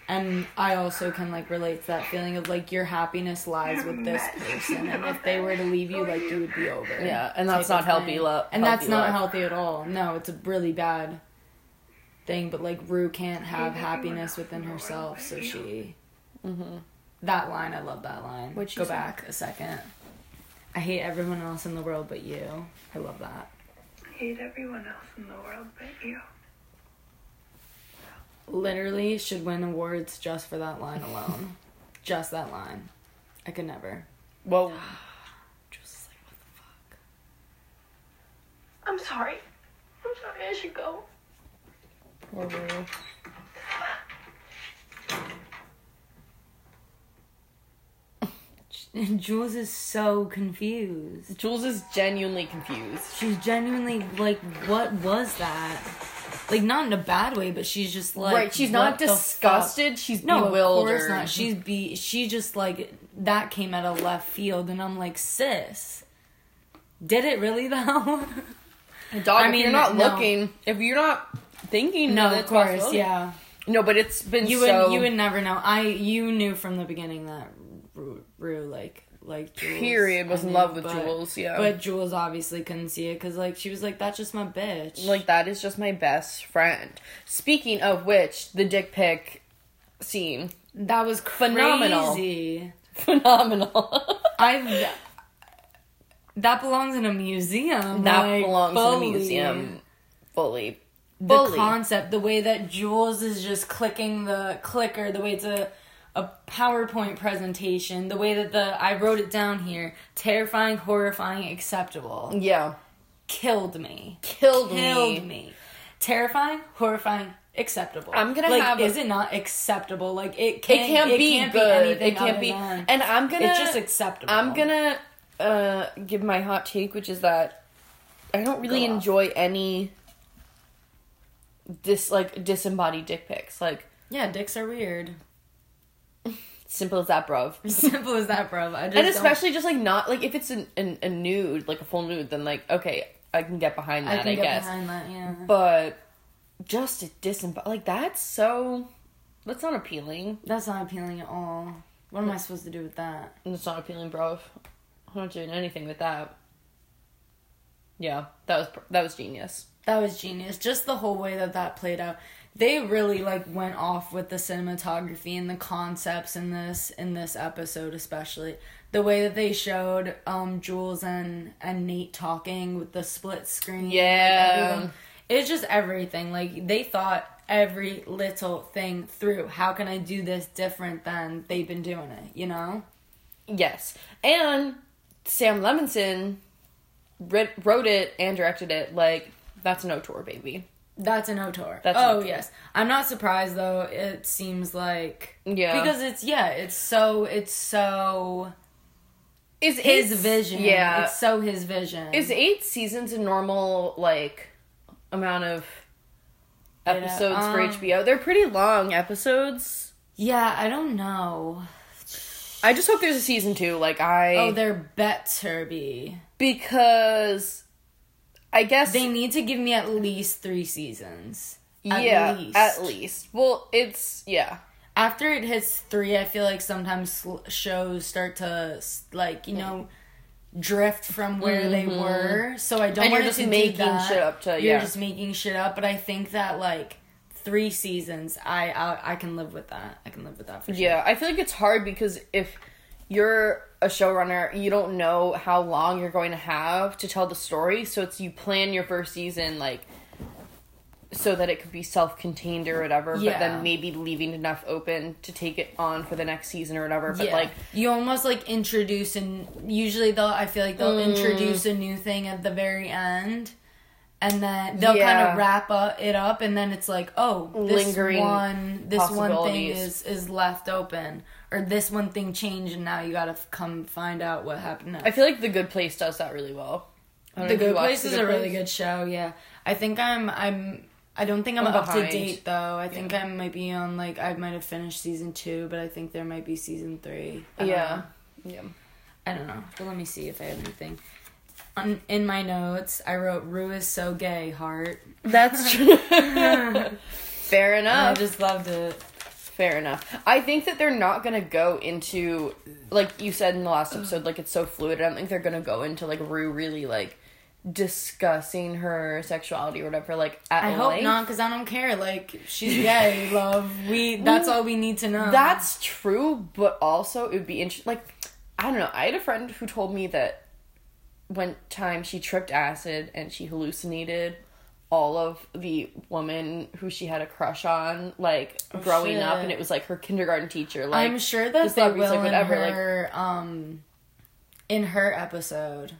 and I also can, like, relate to that feeling of, like, your happiness lies with this person. And if they were to leave you, like, you would be over. Yeah, and that's not healthy love. And that's not healthy at all. No, it's a really bad thing. But, like, Rue can't have happiness within herself, so she... Mm-hmm. That line, I love that line. What'd she say? Go back a second. I hate everyone else in the world but you. I love that. I hate everyone else in the world but you. Literally should win awards just for that line alone. Just that line. I could never. Whoa. Just like, what the fuck? I'm sorry. I'm sorry, I should go. Poor Rue. And Jules is so confused. Jules is genuinely confused. She's genuinely like, what was that? Like, not in a bad way, but she's just like... Right, she's not disgusted, she's no, bewildered. No, of course not. She's be- she just, like, that came out of left field, and I'm like, sis, did it really, though? Dog, I mean, if you're not no. looking, if you're not thinking... No, of course, yeah. No, but it's been you so... Would, you would never know. I You knew from the beginning that Rue, Rue like... like Jules, period was I mean, in love with but, Jules yeah but Jules obviously couldn't see it because like she was like that's just my bitch like that is just my best friend. Speaking of which, the dick pic scene that was crazy. phenomenal phenomenal I've that belongs in a museum that like, belongs fully. in a museum fully the fully. Concept the way that Jules is just clicking the clicker the way to a PowerPoint presentation, the way that the, I wrote it down here, terrifying, horrifying, acceptable. Yeah. Killed me. Killed, Killed me. Killed me. Terrifying, horrifying, acceptable. I'm gonna like, have is a, it not acceptable? Like it can't, it can't it be can't good. Be it can't be. Than, and I'm gonna. It's just acceptable. I'm gonna uh, give my hot take, which is that I don't really Go enjoy off. any dis like disembodied dick pics. Like yeah, dicks are weird. Simple as that, bruv. Simple as that, bruv. I just and especially don't... just like not like if it's an, an a nude, like a full nude, then like okay, I can get behind that. I, can I get guess. Behind that, yeah. But. Just a disembodied... Like, that's so... That's not appealing. That's not appealing at all. What am I supposed to do with that? It's not appealing, bro. I'm not doing anything with that. Yeah. That was that was genius. That was genius. Just the whole way that that played out. They really, like, went off with the cinematography and the concepts in this in this episode, especially. The way that they showed um, Jules and, and Nate talking with the split screen. Yeah. It's just everything. Like, they thought every little thing through. How can I do this different than they've been doing it, you know? Yes. And Sam Levinson writ- wrote it and directed it. Like, that's an auteur, baby. That's an auteur. That's oh, an auteur. Yes. I'm not surprised, though. It seems like... Yeah. Because it's, yeah, it's so, it's so... Is his eight, vision. Yeah. It's so his vision. Is eight seasons a normal, like... amount of episodes yeah, um, for H B O. They're pretty long episodes. Yeah, I don't know. I just hope there's a season two. Like, I... Oh, there better be. Because, I guess... They need to give me at least three seasons. At yeah, least. at least. Well, it's... Yeah. After it hits three, I feel like sometimes shows start to, like, you know... drift from where mm-hmm. they were, so I don't. And you're just to making shit up. To, yeah. You're just making shit up, but I think that like three seasons, I I, I can live with that. I can live with that for sure. Yeah, I feel like it's hard because if you're a showrunner, you don't know how long you're going to have to tell the story, so it's you plan your first season like so that it could be self-contained or whatever, yeah. but then maybe leaving enough open to take it on for the next season or whatever, but, yeah. like... You almost, like, introduce and... Usually, they'll... I feel like they'll mm. introduce a new thing at the very end, and then they'll yeah. kind of wrap up, it up, and then it's like, oh, this Lingering one... This one thing is, is left open, or this one thing changed, and now you gotta f- come find out what happened next. I feel like The Good Place does that really well. The Good Place the is Good a Place. really good show, yeah. I think I'm... I'm I don't think I'm, I'm up behind. to date, though. I yeah. think I might be on, like, I might have finished season two, but I think there might be season three. I yeah. Yeah. I don't know. But let me see if I have anything. On, in my notes, I wrote, Rue is so gay, heart. That's true. Fair enough. I just loved it. Fair enough. I think that they're not going to go into, like you said in the last episode, like, it's so fluid. I don't think they're going to go into, like, Rue really, like, discussing her sexuality or whatever, like, at I hope life. Not, because I don't care, like, she's gay, love, we, that's all we need to know. That's true, but also, it would be interesting, like, I don't know, I had a friend who told me that one time she tripped acid and she hallucinated all of the woman who she had a crush on, like, oh, growing shit. up, and it was, like, her kindergarten teacher, like, I'm sure that they will was, like, whatever, in her, like, um, in her episode...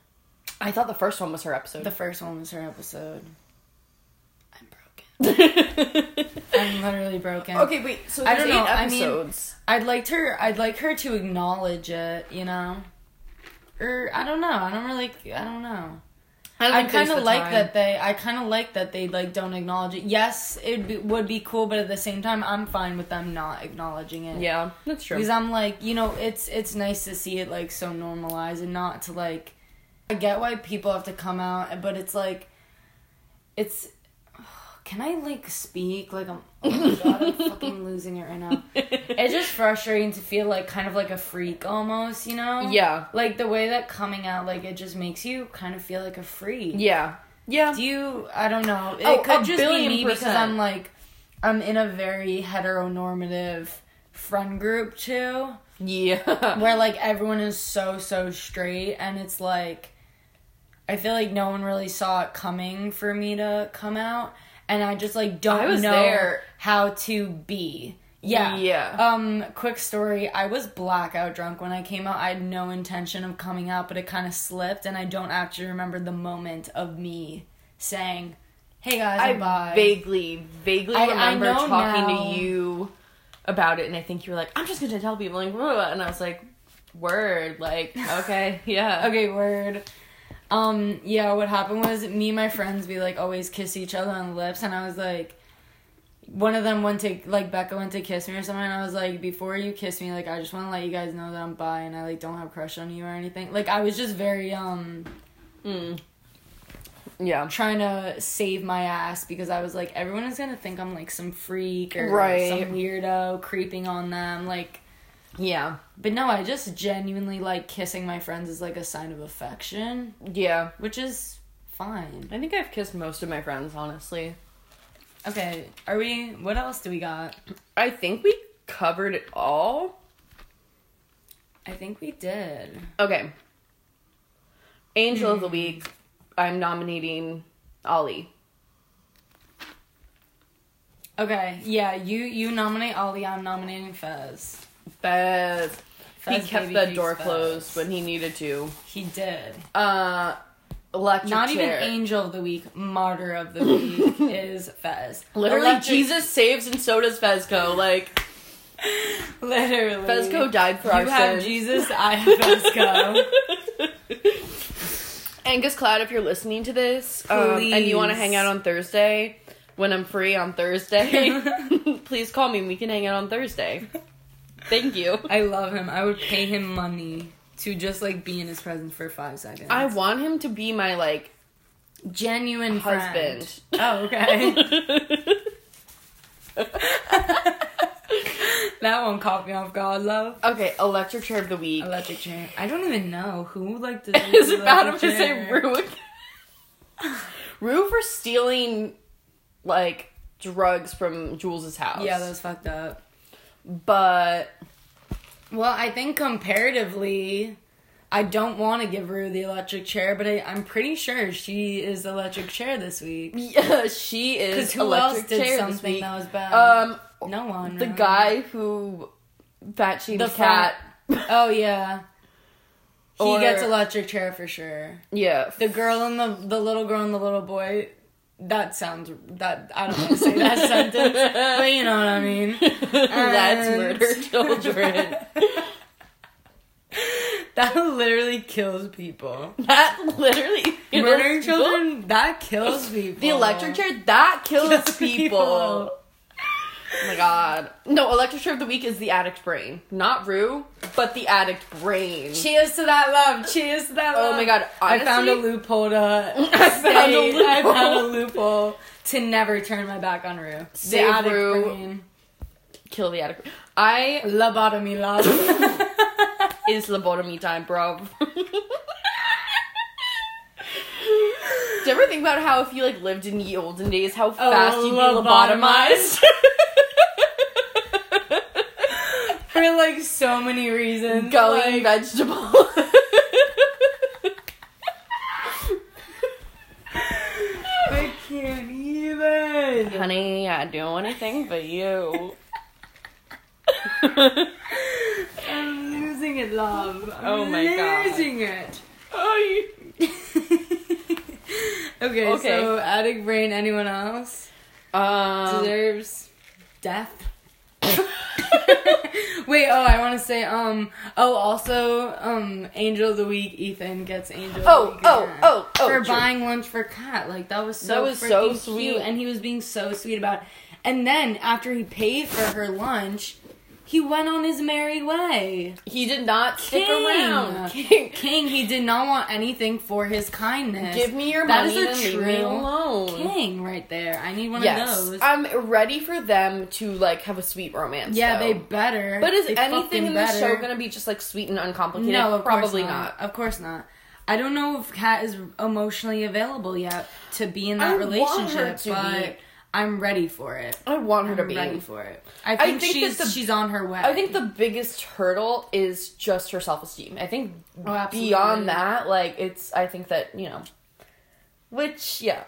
I thought the first one was her episode. The first one was her episode. I'm broken. I'm literally broken. Okay, wait. So there's I don't know. eight episodes. I mean, I'd like her. I'd like her to acknowledge it. You know, or I don't know. I don't really. I don't know. I, I kind of like time. that they. I kind of like that they like don't acknowledge it. Yes, it be, would be cool, but at the same time, I'm fine with them not acknowledging it. Yeah, that's true. Because I'm like, you know, it's it's nice to see it like so normalized and not to like. I get why people have to come out, but it's like, it's, can I, like, speak? Like, I'm, oh my god, I'm fucking losing it right now. It's just frustrating to feel, like, kind of like a freak almost, you know? Yeah. Like, the way that coming out, like, it just makes you kind of feel like a freak. Yeah. Yeah. Do you, I don't know. It oh, could just be me percent. because I'm, like, I'm in a very heteronormative friend group, too. Yeah. Where, like, everyone is so, so straight, and it's, like, I feel like no one really saw it coming for me to come out, and I just like don't I was know there. how to be. Yeah. Yeah. Um. Quick story. I was blackout drunk when I came out. I had no intention of coming out, but it kind of slipped, and I don't actually remember the moment of me saying, hey guys, I'm bi. I vaguely, vaguely I, remember I talking now. to you about it, and I think you were like, I'm just going to tell people, like, and I was like, word, like, okay, yeah. Okay, word. Um, yeah, what happened was me and my friends, we, like, always kiss each other on the lips, and I was like, one of them went to, like, Becca went to kiss me or something, and I was like, before you kiss me, like, I just want to let you guys know that I'm bi, and I, like, don't have a crush on you or anything. Like, I was just very, um... Mm. Yeah. Trying to save my ass because I was like, everyone is going to think I'm like some freak or right. like, some weirdo creeping on them. Like, yeah. But no, I just genuinely like kissing my friends is like a sign of affection. Yeah. Which is fine. I think I've kissed most of my friends, honestly. Okay. Are we, what else do we got? I think we covered it all. I think we did. Okay. Angel of the Week. I'm nominating Ali. Okay, yeah, you you nominate Ali, I'm nominating Fez. Fez. Fez he kept the door Fez. closed when he needed to. He did. Uh, electric Not chair. Even Angel of the Week, Martyr of the Week is Fez. Literally, electric- Jesus saves and so does Fezco, like... Literally. Fezco died for you our sins. You have Jesus, I have Fezco. Angus Cloud, if you're listening to this, um, and you want to hang out on Thursday, when I'm free on Thursday, please call me and we can hang out on Thursday. Thank you. I love him. I would pay him money to just, like, be in his presence for five seconds. I want him to be my, like, genuine husband. Friend. Oh, okay. That one caught me off guard, love. Okay, electric chair of the week. Electric chair. I don't even know who like the. Is about to say Rue. Rue for stealing, like, drugs from Jules' house. Yeah, that was fucked up. But, well, I think comparatively, I don't want to give Rue the electric chair, but I, I'm pretty sure she is the electric chair this week. Yeah, she is. Because who else did something that was bad? Um. No one. The really. guy who fat shamed Kat. Fat, oh, yeah. He or, gets electric chair for sure. Yeah. The girl and the the little girl and the little boy. That sounds... that I don't want to say that sentence. But you know what I mean. That's murder, children. That literally kills people. That literally kills Murdering people? children, that kills people. The electric chair, that kills, kills people. people. Oh my god. No, electric chair of the week is the addict brain. Not Rue, but the addict brain. Cheers to that love. Cheers to that love. Oh my god. Honestly, I found a loophole to I stay. Found a loophole. I found a loophole to never turn my back on Rue. Save the addict Rue. Brain. Kill the addict brain. I... Lobotomy love. It's lobotomy time, bro. Do you ever think about how if you, like, lived in the olden days, how fast oh, you'd be lobotomized? For, like, so many reasons. Going like... vegetable. I can't even. Honey, I do anything for you. I'm losing it, love. I'm oh, my losing God. losing it. Oh, Okay, okay, so addict brain, anyone else um, deserves death? Wait, oh, I want to say, um, oh, also, um, Angel of the Week, Ethan gets Angel oh, of the Week. Oh, oh, oh, For true. buying lunch for Kat, like, that was so That was so sweet. Cute, and he was being so sweet about it. And then, after he paid for her lunch, he went on his merry way. He did not King. stick around. King. King, he did not want anything for his kindness. Give me your that money is a and leave me alone. King right there. I need one yes. of those. I'm ready for them to, like, have a sweet romance. Yeah, though. they better. But is they anything in this better. show going to be just, like, sweet and uncomplicated? No, of Probably course not. not. Of course not. I don't know if Kat is emotionally available yet to be in that I relationship, but... Be. I'm ready for it. I want her I'm to be. I'm ready for it. I think, I think she's, the, she's on her way. I think the biggest hurdle is just her self-esteem. I think oh, beyond that, like, it's, I think that, you know, which, yeah.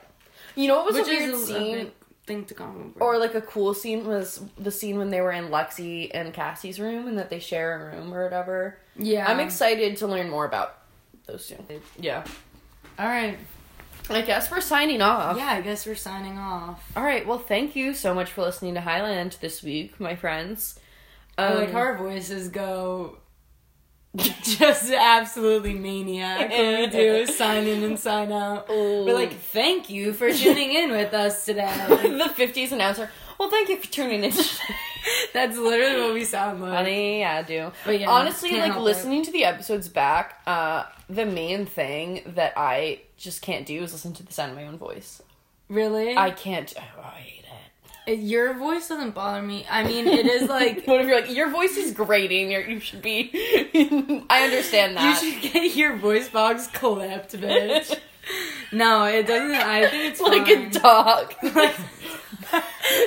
You know what was which a weird is a, scene? A thing to come over. Or, like, a cool scene was the scene when they were in Lexi and Cassie's room and that they share a room or whatever. Yeah. I'm excited to learn more about those two. Yeah. All right. I guess we're signing off. Yeah, I guess we're signing off. All right, well, thank you so much for listening to Highland this week, my friends. Um, I like our voices go just absolutely maniac. All we do is sign in and sign out. Ooh. We're like, thank you for tuning in with us today. The fifties announcer, well, thank you for tuning in today. That's literally what we sound like. Funny, yeah, I do. But yeah, honestly, like, listening it. to the episodes back, uh, the main thing that I just can't do is listen to the sound of my own voice. Really? I can't. Oh, I hate it. Your voice doesn't bother me. I mean, it is like... What if you're like, your voice is grating. You're, you should be... I understand that. You should get your voice box clipped, bitch. No, it doesn't. I think it's like fine. A dog. Like,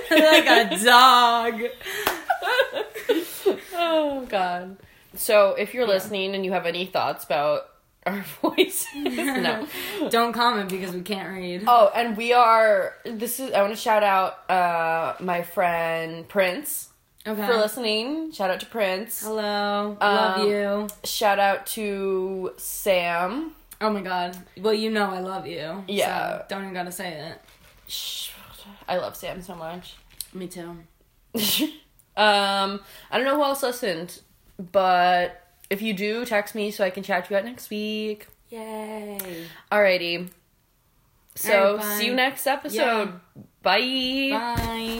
like a dog. Oh, God. So, if you're yeah. listening and you have any thoughts about our voices, no. Don't comment because we can't read. Oh, and we are, this is, I want to shout out uh, my friend Prince okay. for listening. Shout out to Prince. Hello. Um, love you. Shout out to Sam. Oh, my God. Well, you know I love you. Yeah. So don't even gotta say it. Shh. I love Sam so much. Me too. um, I don't know who else listened, but if you do, text me so I can chat to you out next week. Yay. Alrighty. So, all right, see you next episode. Yeah. Bye. Bye.